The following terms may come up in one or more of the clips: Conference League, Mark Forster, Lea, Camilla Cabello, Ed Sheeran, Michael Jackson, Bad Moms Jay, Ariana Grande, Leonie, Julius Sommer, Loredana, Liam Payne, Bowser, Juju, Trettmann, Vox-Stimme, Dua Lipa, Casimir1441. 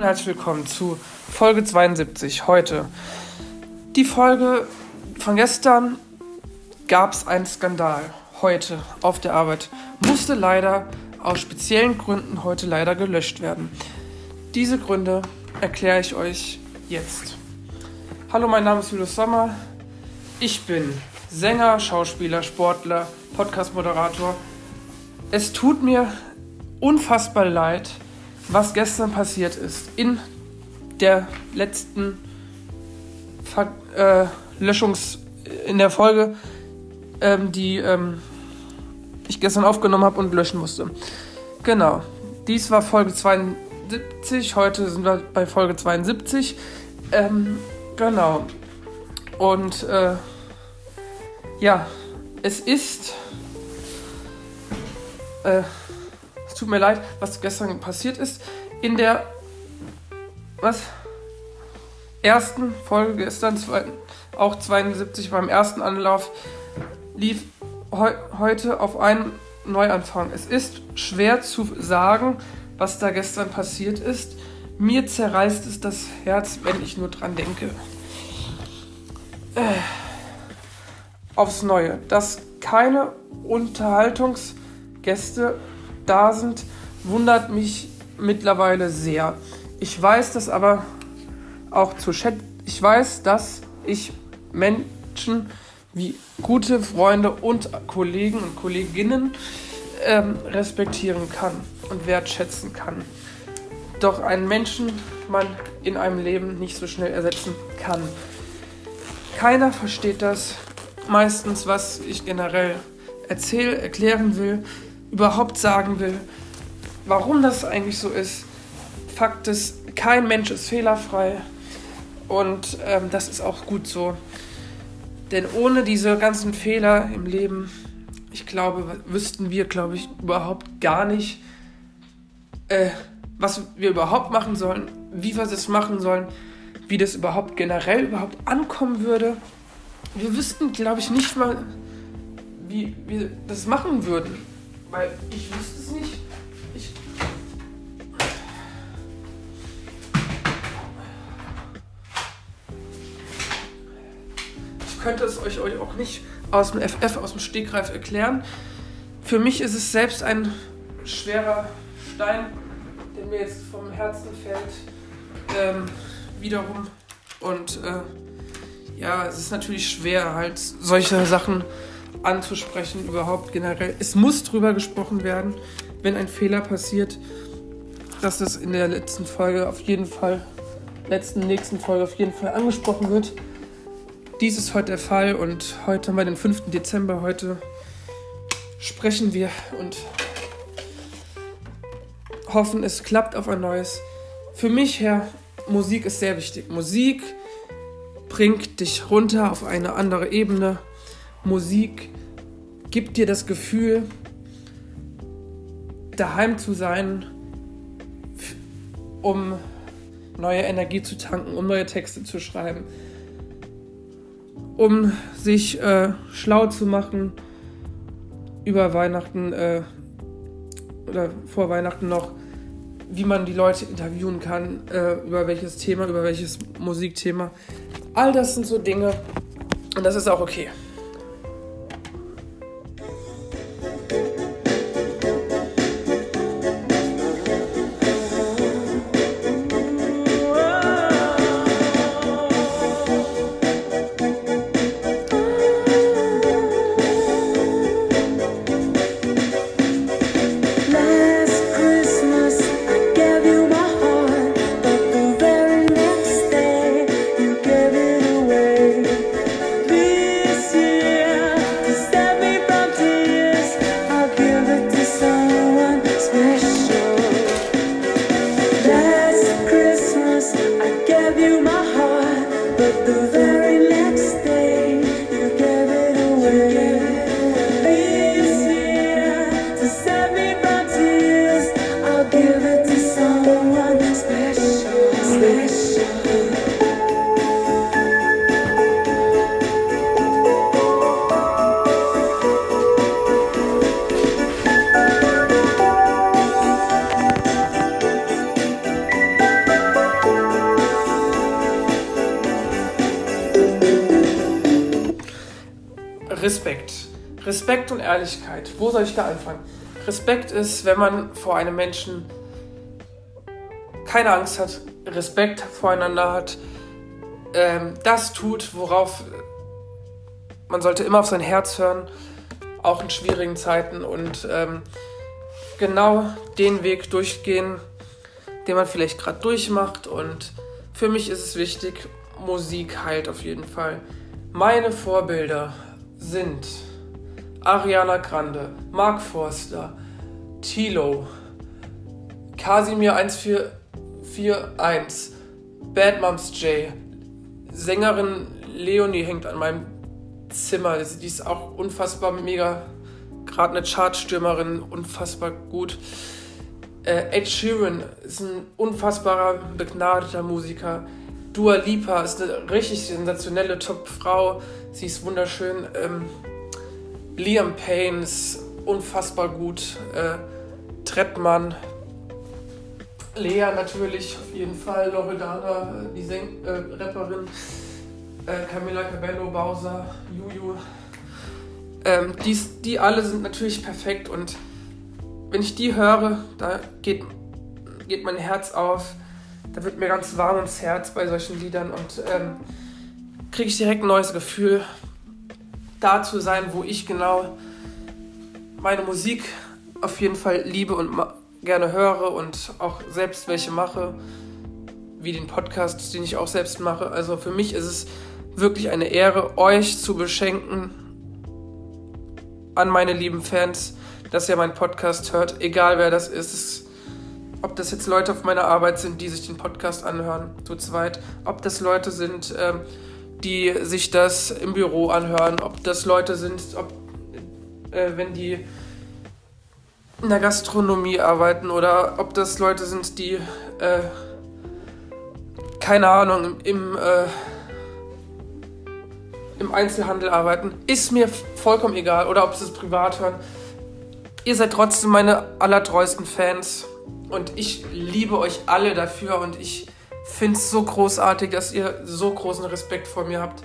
Herzlich willkommen zu Folge 72. Heute. Die Folge von gestern gab es einen Skandal. Heute auf der Arbeit musste leider aus speziellen Gründen heute leider gelöscht werden. Diese Gründe erkläre ich euch jetzt. Hallo, mein Name ist Julius Sommer. Ich bin Sänger, Schauspieler, Sportler, Podcast-Moderator. Es tut mir unfassbar leid, was gestern passiert ist in der letzten Folge, die ich gestern aufgenommen habe und löschen musste. Genau, dies war Folge 72, heute sind wir bei Folge 72. Genau, und ja, es ist... Es tut mir leid, was gestern passiert ist. In der ersten Folge gestern, auch 72 beim ersten Anlauf, lief heute auf einen Neuanfang. Es ist schwer zu sagen, was da gestern passiert ist. Mir zerreißt es das Herz, wenn ich nur dran denke. Aufs Neue, dass keine Unterhaltungsgäste da sind, wundert mich mittlerweile sehr. Ich weiß das aber auch zu schätzen. Ich weiß, dass ich Menschen wie gute Freunde und Kollegen und Kolleginnen respektieren kann und wertschätzen kann. Doch einen Menschen man in einem Leben nicht so schnell ersetzen kann. Keiner versteht das. Meistens, was ich generell erklären will, überhaupt sagen will, warum das eigentlich so ist. Fakt ist, kein Mensch ist fehlerfrei und das ist auch gut so. Denn ohne diese ganzen Fehler im Leben, wüssten wir überhaupt gar nicht, was wir überhaupt machen sollen, wie wir das machen sollen, wie das überhaupt generell ankommen würde. Wir wüssten, nicht mal, wie wir das machen würden. Weil ich wüsste es nicht. Ich könnte es euch auch nicht aus dem Stegreif erklären. Für mich ist es selbst ein schwerer Stein, der mir jetzt vom Herzen fällt, wiederum. Und ja, es ist natürlich schwer, halt solche Sachen anzusprechen, überhaupt generell. Es muss drüber gesprochen werden, wenn ein Fehler passiert, dass das in der nächsten Folge auf jeden Fall angesprochen wird. Dies ist heute der Fall und heute haben wir den 5. Dezember, heute sprechen wir und hoffen, es klappt auf ein neues. Für mich her, Musik ist sehr wichtig. Musik bringt dich runter auf eine andere Ebene. Musik gibt dir das Gefühl, daheim zu sein, um neue Energie zu tanken, um neue Texte zu schreiben, um sich schlau zu machen über Weihnachten oder vor Weihnachten noch, wie man die Leute interviewen kann, über welches Musikthema. All das sind so Dinge und das ist auch okay. Respekt und Ehrlichkeit. Wo soll ich da anfangen? Respekt ist, wenn man vor einem Menschen keine Angst hat, Respekt voreinander hat, das tut, worauf man sollte immer auf sein Herz hören, auch in schwierigen Zeiten und genau den Weg durchgehen, den man vielleicht gerade durchmacht. Und für mich ist es wichtig, Musik halt auf jeden Fall. Meine Vorbilder sind Ariana Grande, Mark Forster, Tilo, Casimir1441, Bad Moms Jay, Sängerin Leonie hängt an meinem Zimmer, die ist auch unfassbar mega, gerade eine Chartstürmerin, unfassbar gut. Ed Sheeran ist ein unfassbarer, begnadeter Musiker. Dua Lipa ist eine richtig sensationelle Top-Frau, sie ist wunderschön. Liam Payne ist unfassbar gut. Trettmann, Lea natürlich, auf jeden Fall. Loredana, die Rapperin. Camilla Cabello, Bowser, Juju. Die alle sind natürlich perfekt und wenn ich die höre, da geht mein Herz auf. Da wird mir ganz warm ums Herz bei solchen Liedern und kriege ich direkt ein neues Gefühl, da zu sein, wo ich genau meine Musik auf jeden Fall liebe und gerne höre und auch selbst welche mache, wie den Podcast, den ich auch selbst mache. Also für mich ist es wirklich eine Ehre, euch zu beschenken an meine lieben Fans, dass ihr meinen Podcast hört, egal wer das ist. Ob das jetzt Leute auf meiner Arbeit sind, die sich den Podcast anhören, zu zweit. Ob das Leute sind, die sich das im Büro anhören. Ob das Leute sind, wenn die in der Gastronomie arbeiten. Oder ob das Leute sind, die, keine Ahnung, im Einzelhandel arbeiten. Ist mir vollkommen egal. Oder ob sie es privat hören. Ihr seid trotzdem meine allertreuesten Fans. Und ich liebe euch alle dafür und ich finde es so großartig, dass ihr so großen Respekt vor mir habt.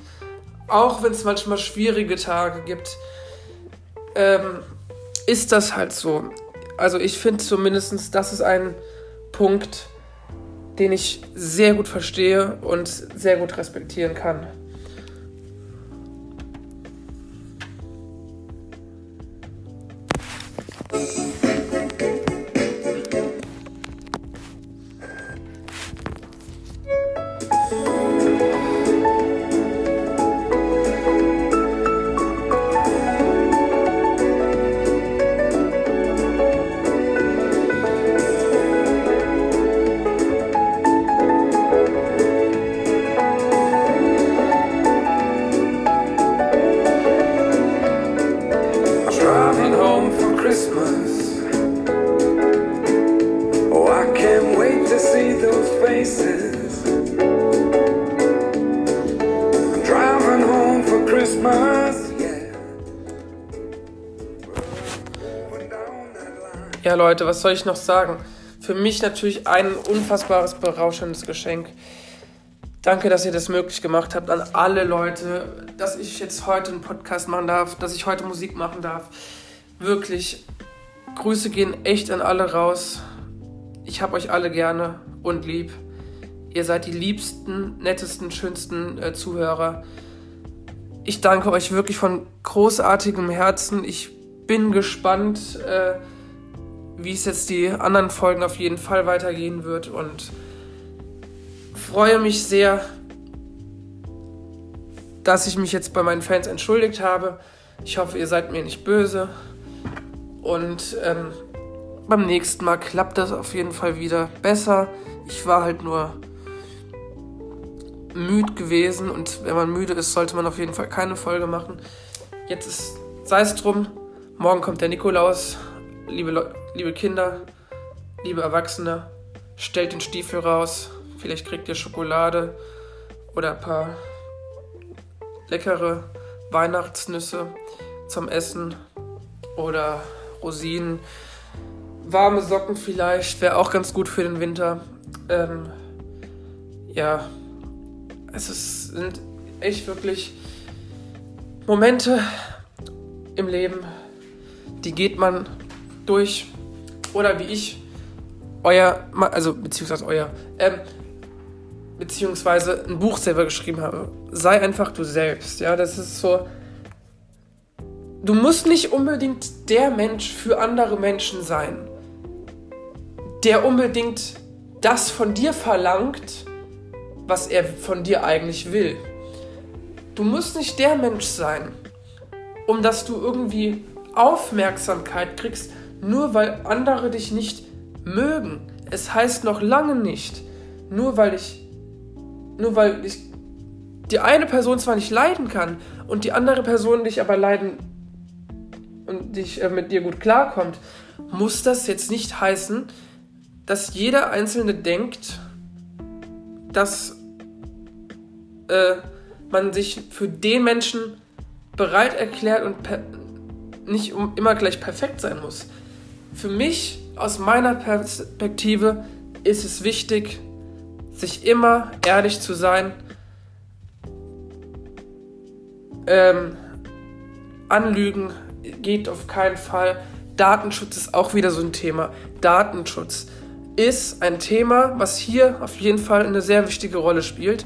Auch wenn es manchmal schwierige Tage gibt, ist das halt so. Also ich finde zumindest, das ist ein Punkt, den ich sehr gut verstehe und sehr gut respektieren kann. Ja, Leute, was soll ich noch sagen? Für mich natürlich ein unfassbares, berauschendes Geschenk. Danke, dass ihr das möglich gemacht habt an alle Leute, dass ich jetzt heute einen Podcast machen darf, dass ich heute Musik machen darf. Wirklich, Grüße gehen echt an alle raus. Ich hab euch alle gerne und lieb. Ihr seid die liebsten, nettesten, schönsten Zuhörer. Ich danke euch wirklich von großartigem Herzen. Ich bin gespannt, wie es jetzt die anderen Folgen auf jeden Fall weitergehen wird und freue mich sehr, dass ich mich jetzt bei meinen Fans entschuldigt habe. Ich hoffe, ihr seid mir nicht böse und beim nächsten Mal klappt das auf jeden Fall wieder besser. Ich war halt nur müde gewesen und wenn man müde ist, sollte man auf jeden Fall keine Folge machen. Jetzt sei es drum, morgen kommt der Nikolaus. Liebe Kinder, liebe Erwachsene, stellt den Stiefel raus. Vielleicht kriegt ihr Schokolade oder ein paar leckere Weihnachtsnüsse zum Essen oder Rosinen. Warme Socken vielleicht, wäre auch ganz gut für den Winter. Ja, sind echt wirklich Momente, im Leben, die geht man durch. Oder wie ich, beziehungsweise ein Buch selber geschrieben habe. Sei einfach du selbst, ja, das ist so, du musst nicht unbedingt der Mensch für andere Menschen sein, der unbedingt das von dir verlangt, was er von dir eigentlich will. Du musst nicht der Mensch sein, um dass du irgendwie Aufmerksamkeit kriegst, nur weil andere dich nicht mögen. Es heißt noch lange nicht, nur weil ich die eine Person zwar nicht leiden kann und die andere Person dich aber leiden und dich mit dir gut klarkommt, muss das jetzt nicht heißen, dass jeder Einzelne denkt, dass man sich für den Menschen bereit erklärt und nicht immer gleich perfekt sein muss. Für mich, aus meiner Perspektive, ist es wichtig, sich immer ehrlich zu sein, anlügen geht auf keinen Fall. Datenschutz ist auch wieder so ein Thema. Datenschutz ist ein Thema, was hier auf jeden Fall eine sehr wichtige Rolle spielt,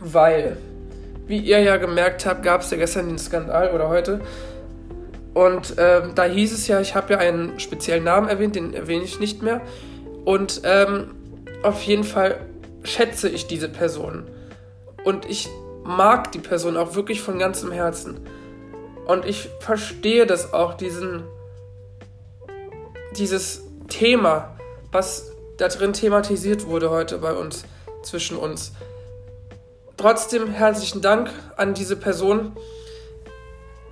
weil, wie ihr ja gemerkt habt, gab es ja gestern den Skandal oder heute. Und da hieß es ja, ich habe ja einen speziellen Namen erwähnt, den erwähne ich nicht mehr. Und auf jeden Fall schätze ich diese Person. Und ich mag die Person auch wirklich von ganzem Herzen. Und ich verstehe das auch, dieses Thema, was da drin thematisiert wurde heute bei uns, zwischen uns. Trotzdem herzlichen Dank an diese Person.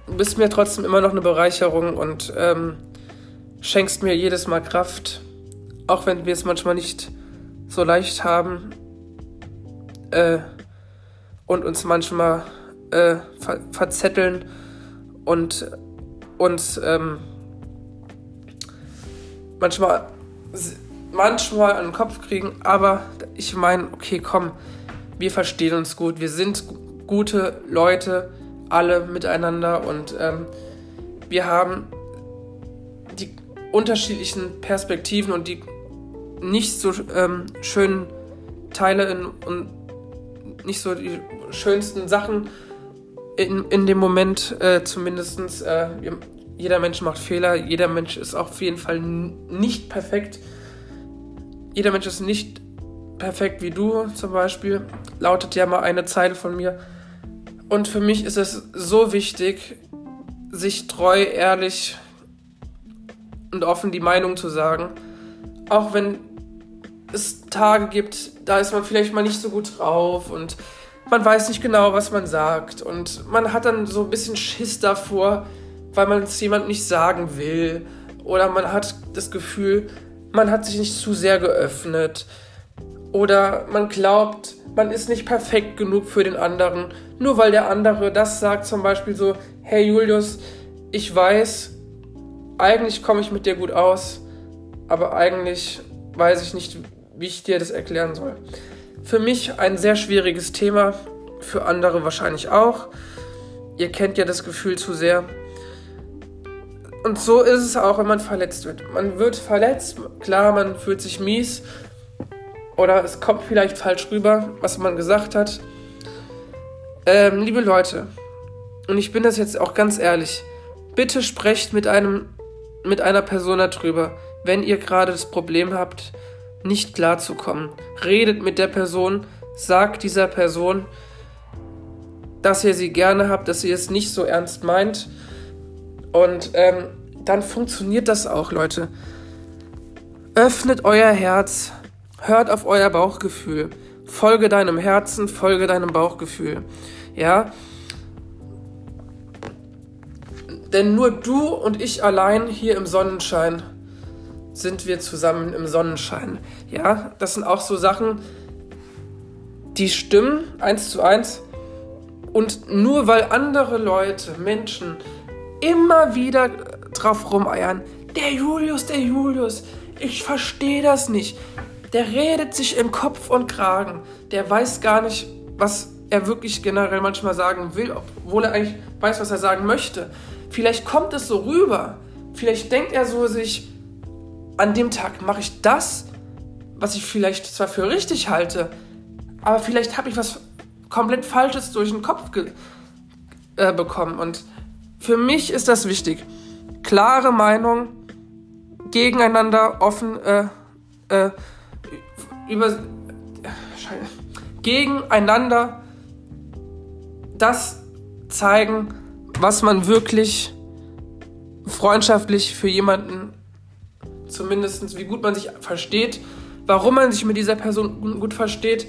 Du bist mir trotzdem immer noch eine Bereicherung und schenkst mir jedes Mal Kraft, auch wenn wir es manchmal nicht so leicht haben und uns manchmal verzetteln und uns manchmal an den Kopf kriegen. Aber ich meine, okay, komm, wir verstehen uns gut, wir sind gute Leute, alle miteinander, und wir haben die unterschiedlichen Perspektiven und die nicht so schönen Teile und nicht so die schönsten Sachen in dem Moment zumindest. Jeder Mensch macht Fehler, jeder Mensch ist auf jeden Fall nicht perfekt. Jeder Mensch ist nicht perfekt wie du zum Beispiel, lautet ja mal eine Zeile von mir. Und für mich ist es so wichtig, sich treu, ehrlich und offen die Meinung zu sagen. Auch wenn es Tage gibt, da ist man vielleicht mal nicht so gut drauf und man weiß nicht genau, was man sagt. Und man hat dann so ein bisschen Schiss davor, weil man es jemandem nicht sagen will. Oder man hat das Gefühl, man hat sich nicht zu sehr geöffnet. Oder man glaubt, man ist nicht perfekt genug für den anderen, nur weil der andere das sagt, zum Beispiel so, hey Julius, ich weiß, eigentlich komme ich mit dir gut aus, aber eigentlich weiß ich nicht, wie ich dir das erklären soll. Für mich ein sehr schwieriges Thema, für andere wahrscheinlich auch. Ihr kennt ja das Gefühl zu sehr. Und so ist es auch, wenn man verletzt wird. Man wird verletzt, klar, man fühlt sich mies, oder es kommt vielleicht falsch rüber, was man gesagt hat. Liebe Leute, und ich bin das jetzt auch ganz ehrlich, bitte sprecht mit einer Person darüber, wenn ihr gerade das Problem habt, nicht klarzukommen. Redet mit der Person, sagt dieser Person, dass ihr sie gerne habt, dass ihr es nicht so ernst meint. Und dann funktioniert das auch, Leute. Öffnet euer Herz. Hört auf euer Bauchgefühl. Folge deinem Herzen, folge deinem Bauchgefühl. Ja? Denn nur du und ich allein hier im Sonnenschein sind wir zusammen im Sonnenschein. Ja? Das sind auch so Sachen, die stimmen 1:1. Und nur weil andere Leute, Menschen, immer wieder drauf rumeiern, der Julius, ich verstehe das nicht. Der redet sich im Kopf und Kragen. Der weiß gar nicht, was er wirklich generell manchmal sagen will, obwohl er eigentlich weiß, was er sagen möchte. Vielleicht kommt es so rüber. Vielleicht denkt er so sich, an dem Tag mache ich das, was ich vielleicht zwar für richtig halte, aber vielleicht habe ich was komplett Falsches durch den Kopf bekommen. Und für mich ist das wichtig. Klare Meinung, gegeneinander offen, gegeneinander das zeigen, was man wirklich freundschaftlich für jemanden, zumindest wie gut man sich versteht, warum man sich mit dieser Person gut versteht,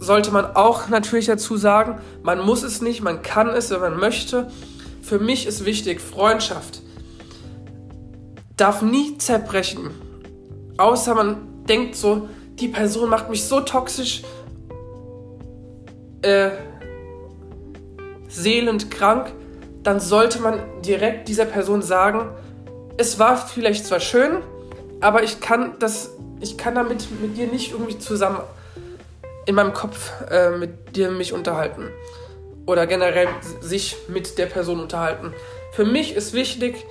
sollte man auch natürlich dazu sagen. Man muss es nicht, man kann es, wenn man möchte. Für mich ist wichtig, Freundschaft darf nie zerbrechen. Außer man denkt so, die Person macht mich so toxisch, seelenkrank, dann sollte man direkt dieser Person sagen, es war vielleicht zwar schön, aber ich kann damit mit dir nicht irgendwie zusammen in meinem Kopf mit dir mich unterhalten oder generell sich mit der Person unterhalten. Für mich ist wichtig,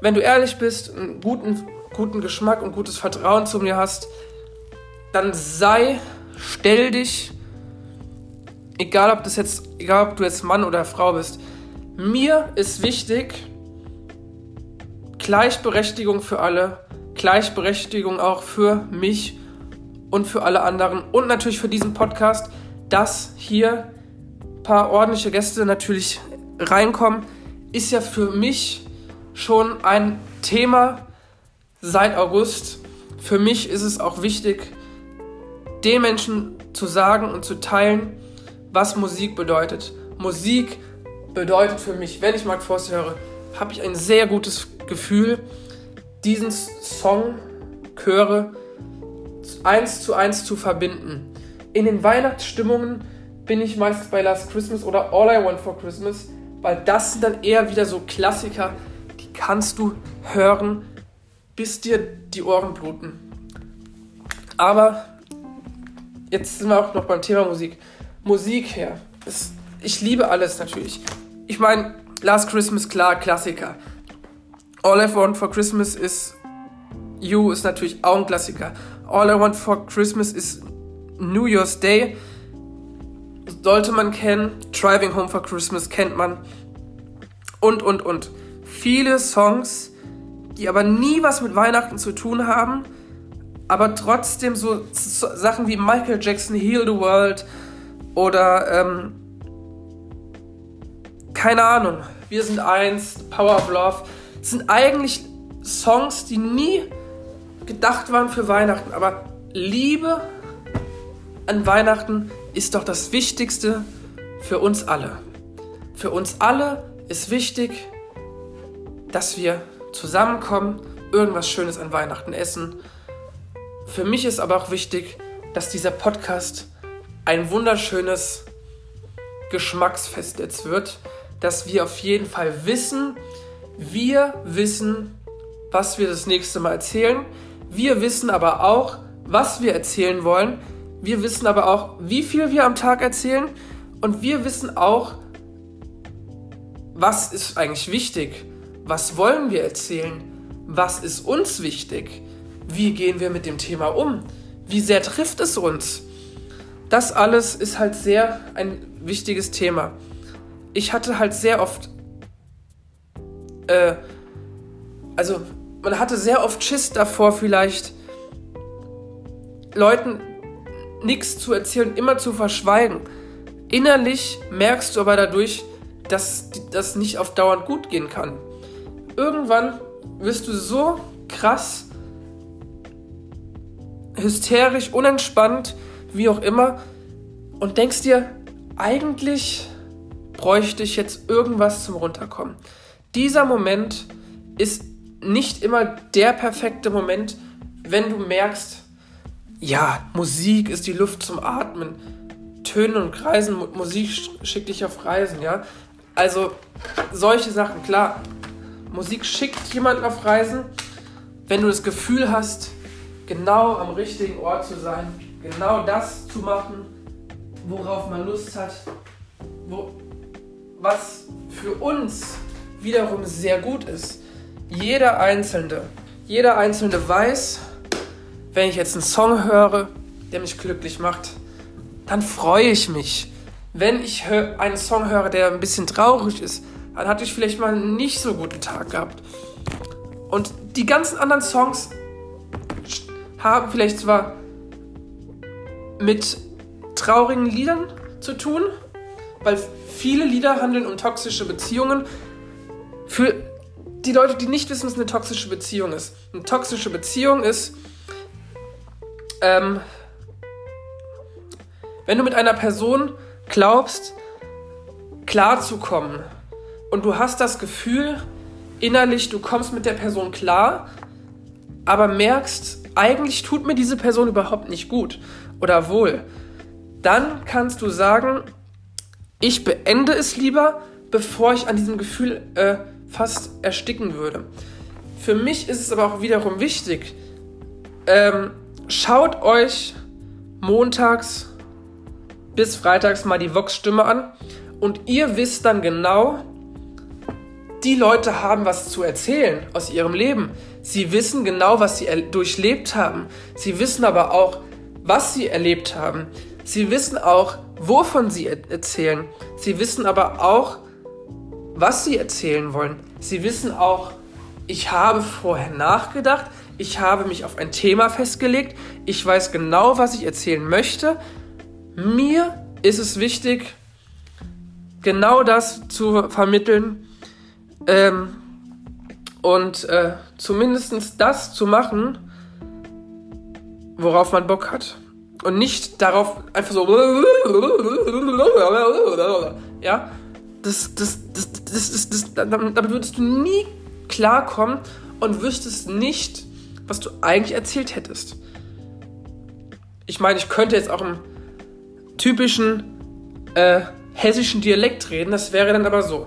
wenn du ehrlich bist, einen guten Geschmack und gutes Vertrauen zu mir hast, dann stell dich, egal ob du jetzt Mann oder Frau bist, mir ist wichtig, Gleichberechtigung für alle, Gleichberechtigung auch für mich und für alle anderen und natürlich für diesen Podcast, dass hier ein paar ordentliche Gäste natürlich reinkommen, ist ja für mich schon ein Thema seit August. Für mich ist es auch wichtig, den Menschen zu sagen und zu teilen, was Musik bedeutet. Musik bedeutet für mich, wenn ich Mark Forster höre, habe ich ein sehr gutes Gefühl, diesen Song höre, 1 zu 1 zu verbinden. In den Weihnachtsstimmungen bin ich meist bei Last Christmas oder All I Want for Christmas, weil das sind dann eher wieder so Klassiker, die kannst du hören, bis dir die Ohren bluten. Aber jetzt sind wir auch noch beim Thema Musik. Musik her. Ich liebe alles natürlich. Ich meine, Last Christmas, klar, Klassiker. All I Want for Christmas is You ist natürlich auch ein Klassiker. All I Want for Christmas is New Year's Day. Sollte man kennen. Driving Home for Christmas kennt man. Und. Viele Songs, die aber nie was mit Weihnachten zu tun haben, aber trotzdem so Sachen wie Michael Jackson, Heal the World oder keine Ahnung, Wir sind eins, Power of Love, sind eigentlich Songs, die nie gedacht waren für Weihnachten. Aber Liebe an Weihnachten ist doch das Wichtigste für uns alle. Für uns alle ist wichtig, dass wir zusammenkommen, irgendwas Schönes an Weihnachten essen. Für mich ist aber auch wichtig, dass dieser Podcast ein wunderschönes Geschmacksfest jetzt wird, dass wir auf jeden Fall wissen, was wir das nächste Mal erzählen. Wir wissen aber auch, was wir erzählen wollen. Wir wissen aber auch, wie viel wir am Tag erzählen. Und wir wissen auch, was ist eigentlich wichtig? Was wollen wir erzählen? Was ist uns wichtig? Wie gehen wir mit dem Thema um? Wie sehr trifft es uns? Das alles ist halt sehr ein wichtiges Thema. Ich hatte halt sehr oft man hatte sehr oft Schiss davor, vielleicht Leuten nichts zu erzählen, immer zu verschweigen. Innerlich merkst du aber dadurch, dass das nicht auf Dauer gut gehen kann. Irgendwann wirst du so krass, hysterisch, unentspannt, wie auch immer, und denkst dir, eigentlich bräuchte ich jetzt irgendwas zum Runterkommen. Dieser Moment ist nicht immer der perfekte Moment, wenn du merkst, ja, Musik ist die Luft zum Atmen. Töne und Kreisen, Musik schickt dich auf Reisen, ja. Also solche Sachen, klar. Musik schickt jemanden auf Reisen, wenn du das Gefühl hast, genau am richtigen Ort zu sein, genau das zu machen, worauf man Lust hat, was für uns wiederum sehr gut ist. Jeder Einzelne weiß, wenn ich jetzt einen Song höre, der mich glücklich macht, dann freue ich mich. Wenn ich einen Song höre, der ein bisschen traurig ist, dann hatte ich vielleicht mal einen nicht so guten Tag gehabt. Und die ganzen anderen Songs haben vielleicht zwar mit traurigen Liedern zu tun, weil viele Lieder handeln um toxische Beziehungen. Für die Leute, die nicht wissen, was eine toxische Beziehung ist. Eine toxische Beziehung ist, wenn du mit einer Person glaubst, klarzukommen und du hast das Gefühl innerlich, du kommst mit der Person klar, aber merkst, eigentlich tut mir diese Person überhaupt nicht gut oder wohl, dann kannst du sagen, ich beende es lieber, bevor ich an diesem Gefühl fast ersticken würde. Für mich ist es aber auch wiederum wichtig, schaut euch montags bis freitags mal die Vox-Stimme an und ihr wisst dann genau, die Leute haben was zu erzählen aus ihrem Leben. Sie wissen genau, was sie durchlebt haben. Sie wissen aber auch, was sie erlebt haben. Sie wissen auch, wovon sie erzählen. Sie wissen aber auch, was sie erzählen wollen. Sie wissen auch, ich habe vorher nachgedacht, ich habe mich auf ein Thema festgelegt, ich weiß genau, was ich erzählen möchte. Mir ist es wichtig, genau das zu vermitteln und zumindest das zu machen, worauf man Bock hat. Und nicht darauf einfach so, ja, damit würdest du nie klarkommen und wüsstest nicht, was du eigentlich erzählt hättest. Ich meine, ich könnte jetzt auch im typischen hessischen Dialekt reden, das wäre dann aber so.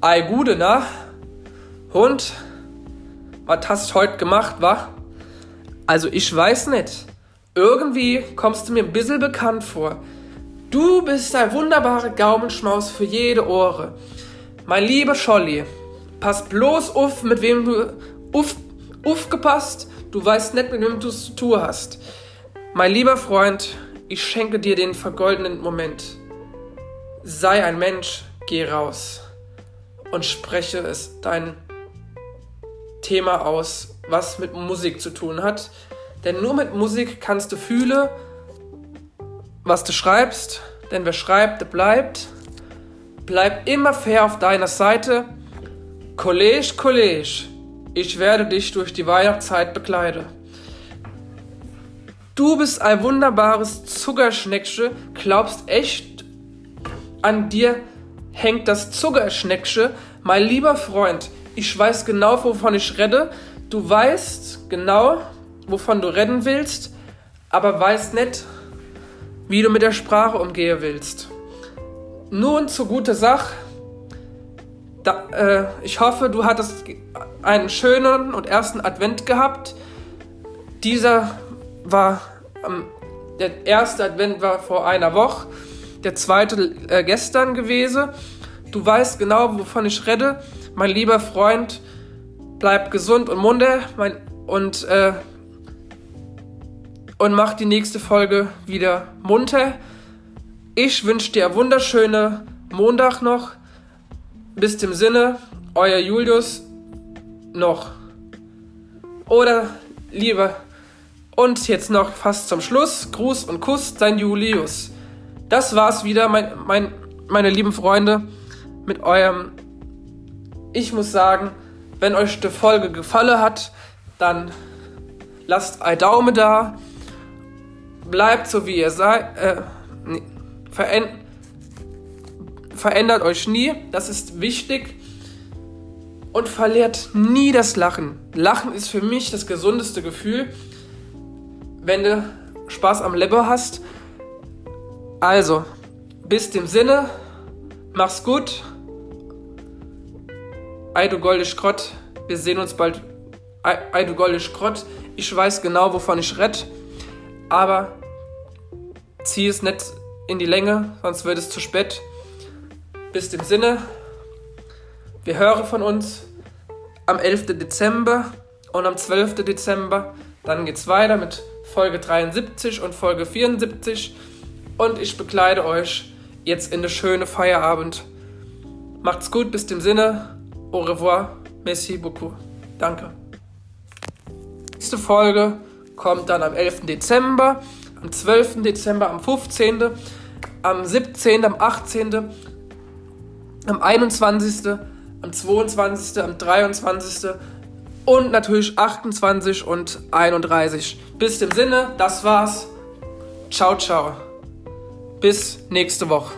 Ei Gude, na? Hund, was hast du heute gemacht, wa? Also ich weiß nicht. Irgendwie kommst du mir ein bisschen bekannt vor. Du bist ein wunderbarer Gaumenschmaus für jede Ohre. Mein lieber Scholli, pass bloß auf, mit wem du aufgepasst, du weißt nicht, mit wem du es zu tun hast. Mein lieber Freund, ich schenke dir den vergoldenen Moment. Sei ein Mensch, geh raus und spreche es dein Thema aus, was mit Musik zu tun hat. Denn nur mit Musik kannst du fühlen, was du schreibst. Denn wer schreibt, der bleibt. Bleib immer fair auf deiner Seite. Kollege, Kollege, ich werde dich durch die Weihnachtszeit begleiten. Du bist ein wunderbares Zuckerschneckchen, glaubst echt, an dir hängt das Zuckerschneckchen. Mein lieber Freund, ich weiß genau, wovon ich rede. Du weißt genau, wovon du reden willst, aber weißt nicht, wie du mit der Sprache umgehen willst. Nun zur guten Sache. Ich hoffe, du hattest einen schönen und ersten Advent gehabt. Der erste Advent war vor einer Woche, der zweite gestern gewesen. Du weißt genau, wovon ich rede. Mein lieber Freund, bleib gesund und munter und mach die nächste Folge wieder munter. Ich wünsche dir einen wunderschönen Montag noch. Bis dem Sinne, euer Julius noch. Oder lieber... Und jetzt noch fast zum Schluss, Gruß und Kuss, dein Julius. Das war's wieder, meine lieben Freunde, mit eurem... Ich muss sagen, wenn euch die Folge gefallen hat, dann lasst ein Daumen da. Bleibt so, wie ihr seid. Verändert euch nie, das ist wichtig. Und verliert nie das Lachen. Lachen ist für mich das gesundeste Gefühl, wenn du Spaß am Leben hast. Also, bis dem Sinne, mach's gut. Ei du goldisch Grott, wir sehen uns bald. Ei du goldisch Grott, ich weiß genau, wovon ich rede, aber zieh es nicht in die Länge, sonst wird es zu spät. Bis dem Sinne, Wir hören von uns am 11. Dezember und am 12. Dezember. Dann geht's weiter mit Folge 73 und Folge 74. Und ich begleite euch jetzt in eine schöne Feierabend. Macht's gut, bis dem Sinne. Au revoir. Merci beaucoup. Danke. Die nächste Folge kommt dann am 11. Dezember, am 12. Dezember, am 15., am 17., am 18., am 21., am 22., am 23. und natürlich 28 und 31. Bis dem Sinne, das war's. Ciao, ciao. Bis nächste Woche.